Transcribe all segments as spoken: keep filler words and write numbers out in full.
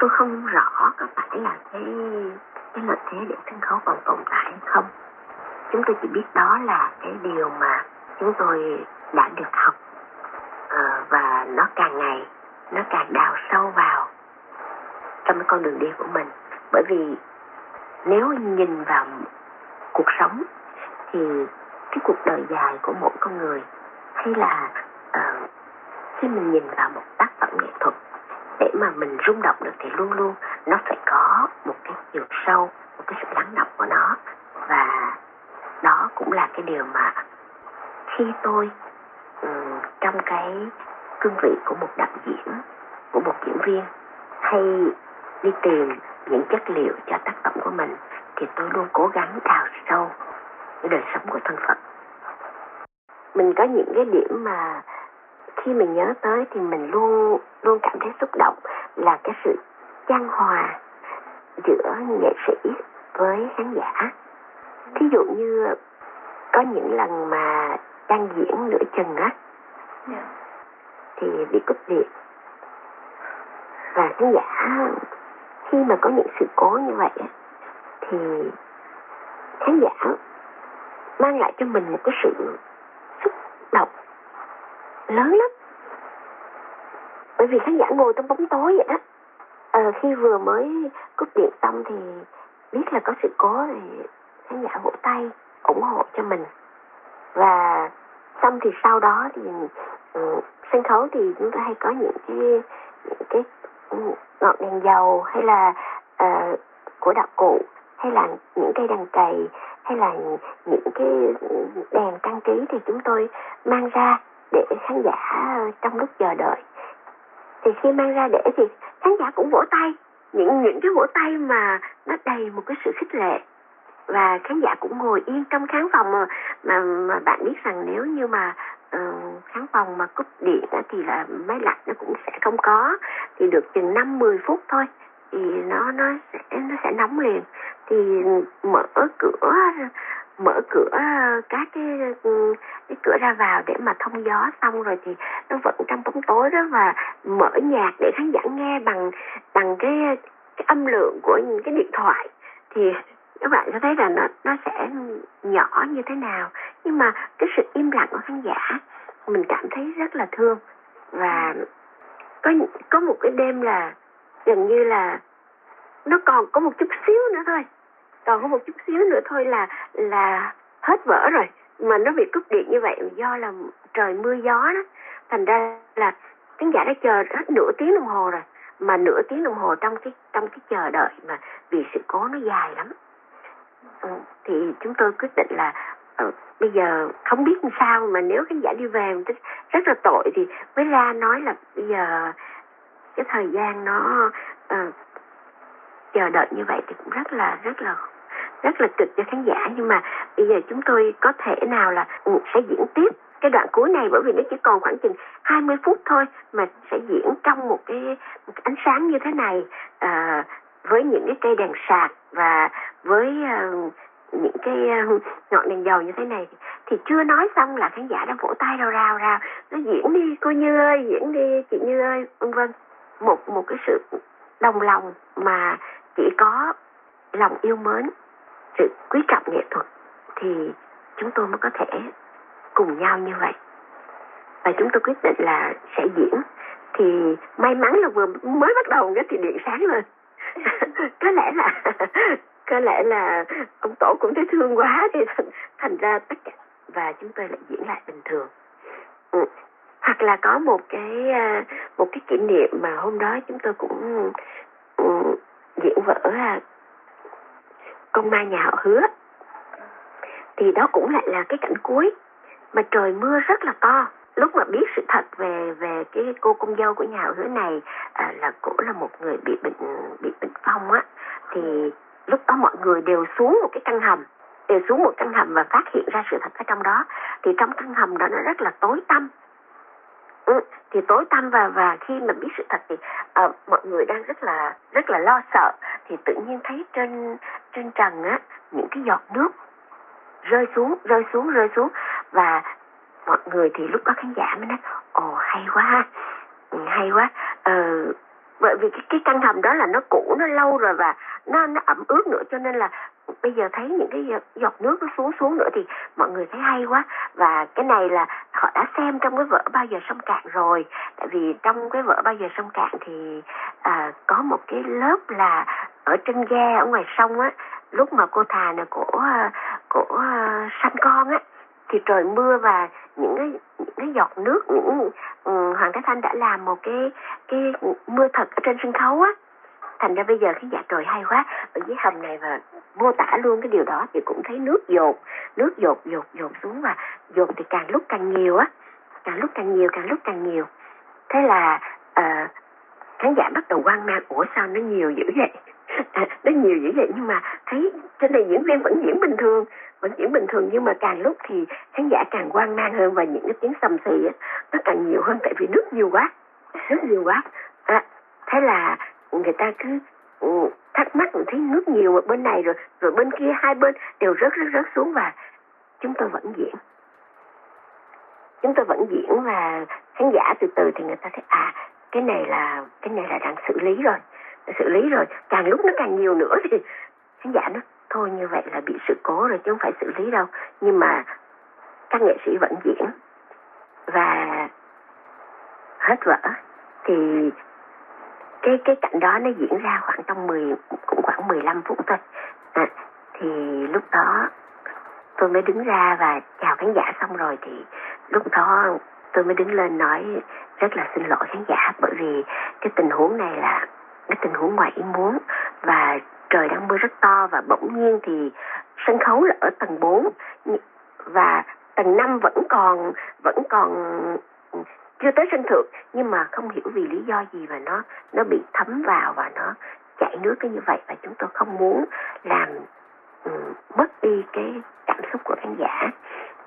Tôi không rõ có phải là cái cái lợi thế để sân khấu còn tồn tại hay không. Chúng tôi chỉ biết đó là cái điều mà chúng tôi đã được học, à, và nó càng ngày nó càng đào sâu vào trong cái con đường đi của mình. Bởi vì nếu nhìn vào cuộc sống thì cái cuộc đời dài của mỗi con người, hay là à, khi mình nhìn vào một tác phẩm nghệ thuật để mà mình rung động được thì luôn luôn nó phải có một cái chiều sâu, một cái sự lắng động của nó. Và đó cũng là cái điều mà khi tôi um, trong cái cương vị của một đạo diễn, của một diễn viên, hay đi tìm những chất liệu cho tác phẩm của mình, thì tôi luôn cố gắng đào sâu cái đời sống của thân phận. Mình có những cái điểm mà khi mình nhớ tới thì mình luôn luôn cảm thấy xúc động, là cái sự chan hòa giữa nghệ sĩ với khán giả. Thí dụ như có những lần mà đang diễn nửa chừng á, yeah, thì bị cúp điện, và khán giả khi mà có những sự cố như vậy thì khán giả mang lại cho mình một cái sự xúc động lớn lắm, bởi vì khán giả ngồi trong bóng tối vậy đó. À, khi vừa mới cúp điện xong thì biết là có sự cố thì khán giả vỗ tay ủng hộ cho mình, và xong thì sau đó thì ừ, sân khấu thì chúng ta hay có những cái những cái ngọn đèn dầu, hay là uh, của đạo cụ, hay là những cây đàn cày, hay là những cái đèn trang trí thì chúng tôi mang ra để khán giả trong lúc chờ đợi. Thì khi mang ra để thì khán giả cũng vỗ tay, những những cái vỗ tay mà nó đầy một cái sự khích lệ. Và khán giả cũng ngồi yên trong khán phòng mà, mà, mà bạn biết rằng nếu như mà uh, khán phòng mà cúp điện thì là máy lạnh nó cũng sẽ không có, thì được chừng năm mười phút thôi thì nó nó sẽ nó sẽ nóng liền. Thì mở cửa mở cửa các cái, cái cửa ra vào để mà thông gió, xong rồi thì nó vẫn trong bóng tối đó, và mở nhạc để khán giả nghe bằng bằng cái, cái âm lượng của những cái điện thoại, thì các bạn có thấy là nó, nó sẽ nhỏ như thế nào. Nhưng mà cái sự im lặng của khán giả mình cảm thấy rất là thương. Và có, có một cái đêm là gần như là nó còn có một chút xíu nữa thôi, còn có một chút xíu nữa thôi là là hết vở rồi, mà nó bị cúp điện như vậy do là trời mưa gió đó. Thành ra là khán giả đã chờ hết nửa tiếng đồng hồ rồi, mà nửa tiếng đồng hồ trong cái trong cái chờ đợi mà vì sự cố nó dài lắm. Ừ, thì chúng tôi quyết định là ừ, bây giờ không biết làm sao mà nếu khán giả đi về rất là tội, thì mới ra nói là bây giờ cái thời gian nó uh, chờ đợi như vậy thì cũng rất là rất là rất là cực cho khán giả, nhưng mà bây giờ chúng tôi có thể nào là ừ, sẽ diễn tiếp cái đoạn cuối này, bởi vì nó chỉ còn khoảng chừng hai mươi phút thôi, mà sẽ diễn trong một cái, một cái ánh sáng như thế này, uh, với những cái cây đèn sạc và với uh, những cái uh, ngọn đèn dầu như thế này. Thì chưa nói xong là khán giả đã vỗ tay rao rao rao, nó diễn đi cô Như ơi, diễn đi chị Như ơi, vân vân. Một một cái sự đồng lòng mà chỉ có lòng yêu mến, sự quý trọng nghệ thuật thì chúng tôi mới có thể cùng nhau như vậy. Và chúng tôi quyết định là sẽ diễn. Thì may mắn là vừa mới bắt đầu thì điện sáng lên. có lẽ là có lẽ là ông tổ cũng thấy thương quá thì thành, thành ra tất cả, và chúng tôi lại diễn lại bình thường. Ừ. Hoặc là có một cái một cái kỷ niệm mà hôm đó chúng tôi cũng um, diễn vở Con Ma Nhà Họ Hứa, thì đó cũng lại là cái cảnh cuối mà trời mưa rất là to. Lúc mà biết sự thật về về cái cô công dâu của nhà họ Hứa này, à, là cổ là một người bị bệnh bị bệnh phong á, thì lúc đó mọi người đều xuống một cái căn hầm, đều xuống một căn hầm và phát hiện ra sự thật ở trong đó. Thì trong căn hầm đó nó rất là tối tăm, ừ, thì tối tăm và và khi mà biết sự thật thì à, mọi người đang rất là rất là lo sợ. Thì tự nhiên thấy trên trên trần á những cái giọt nước rơi xuống rơi xuống rơi xuống và mọi người thì lúc có khán giả mới nói ồ hay quá hay quá, ờ, bởi vì cái, cái căn hầm đó là nó cũ, nó lâu rồi và nó, nó ẩm ướt nữa, cho nên là bây giờ thấy những cái giọt nước nó xuống xuống nữa thì mọi người thấy hay quá. Và cái này là họ đã xem trong cái vở Bao Giờ Sông Cạn rồi, tại vì trong cái vở Bao Giờ Sông Cạn thì à, có một cái lớp là ở trên ghe ở ngoài sông á, lúc mà cô Thà này của của sanh con á thì trời mưa và những cái, những cái giọt nước, những um, Hoàng Thái Thanh đã làm một cái cái mưa thật ở trên sân khấu á, thành ra bây giờ cái dạ trời hay quá. Ở dưới hầm này và mô tả luôn cái điều đó thì cũng thấy nước dột, nước dột dột dột xuống và dột thì càng lúc càng nhiều á, càng lúc càng nhiều, càng lúc càng nhiều. Thế là à, khán giả bắt đầu hoang mang, ủa sao nó nhiều dữ vậy? À, nó nhiều dữ vậy nhưng mà thấy trên này diễn viên vẫn diễn bình thường, vẫn diễn bình thường nhưng mà càng lúc thì khán giả càng hoang mang hơn và những cái tiếng sầm xì á, nó càng nhiều hơn tại vì nước nhiều quá, nước nhiều quá. À, thế là người ta cứ thắc mắc, mình thấy nước nhiều ở bên này rồi, rồi bên kia hai bên đều rớt rớt rớt xuống và chúng tôi vẫn diễn. Chúng tôi vẫn diễn và khán giả từ từ thì người ta thấy à cái này là cái này là đang xử lý rồi, xử lý rồi, càng lúc nó càng nhiều nữa thì khán giả nó thôi như vậy là bị sự cố rồi chứ không phải xử lý đâu. Nhưng mà các nghệ sĩ vẫn diễn và hết vở thì cái cái cảnh đó nó diễn ra khoảng trong mười cũng khoảng mười lăm phút thôi. À, thì lúc đó tôi mới đứng ra và chào khán giả xong rồi thì lúc đó tôi mới đứng lên nói rất là xin lỗi khán giả, bởi vì cái tình huống này là cái tình huống ngoài ý muốn và trời đang mưa rất to và bỗng nhiên thì sân khấu là ở tầng bốn và tầng năm vẫn còn vẫn còn chưa tới sân thượng, nhưng mà không hiểu vì lý do gì mà nó nó bị thấm vào và nó chảy nước cái như vậy, và chúng tôi không muốn làm um, mất đi cái cảm xúc của khán giả,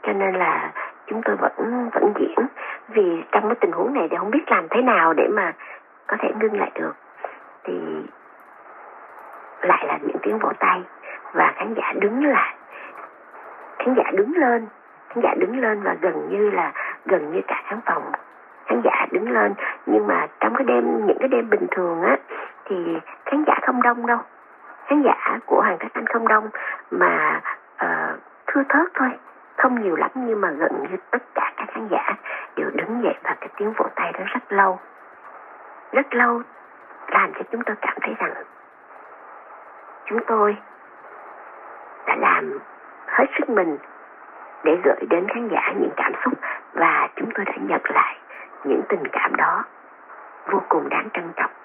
cho nên là chúng tôi vẫn vẫn diễn, vì trong cái tình huống này thì không biết làm thế nào để mà có thể ngưng lại được. Thì lại là những tiếng vỗ tay và khán giả đứng lại, khán giả đứng lên, khán giả đứng lên và gần như là gần như cả khán phòng khán giả đứng lên. Nhưng mà trong cái đêm, những cái đêm bình thường á thì khán giả không đông đâu, khán giả của Hoàng Thái Thanh không đông mà uh, thưa thớt thôi, không nhiều lắm, nhưng mà gần như tất cả các khán giả đều đứng dậy và cái tiếng vỗ tay đó rất lâu, rất lâu làm cho chúng tôi cảm thấy rằng chúng tôi đã làm hết sức mình để gửi đến khán giả những cảm xúc và chúng tôi đã nhận lại những tình cảm đó vô cùng đáng trân trọng.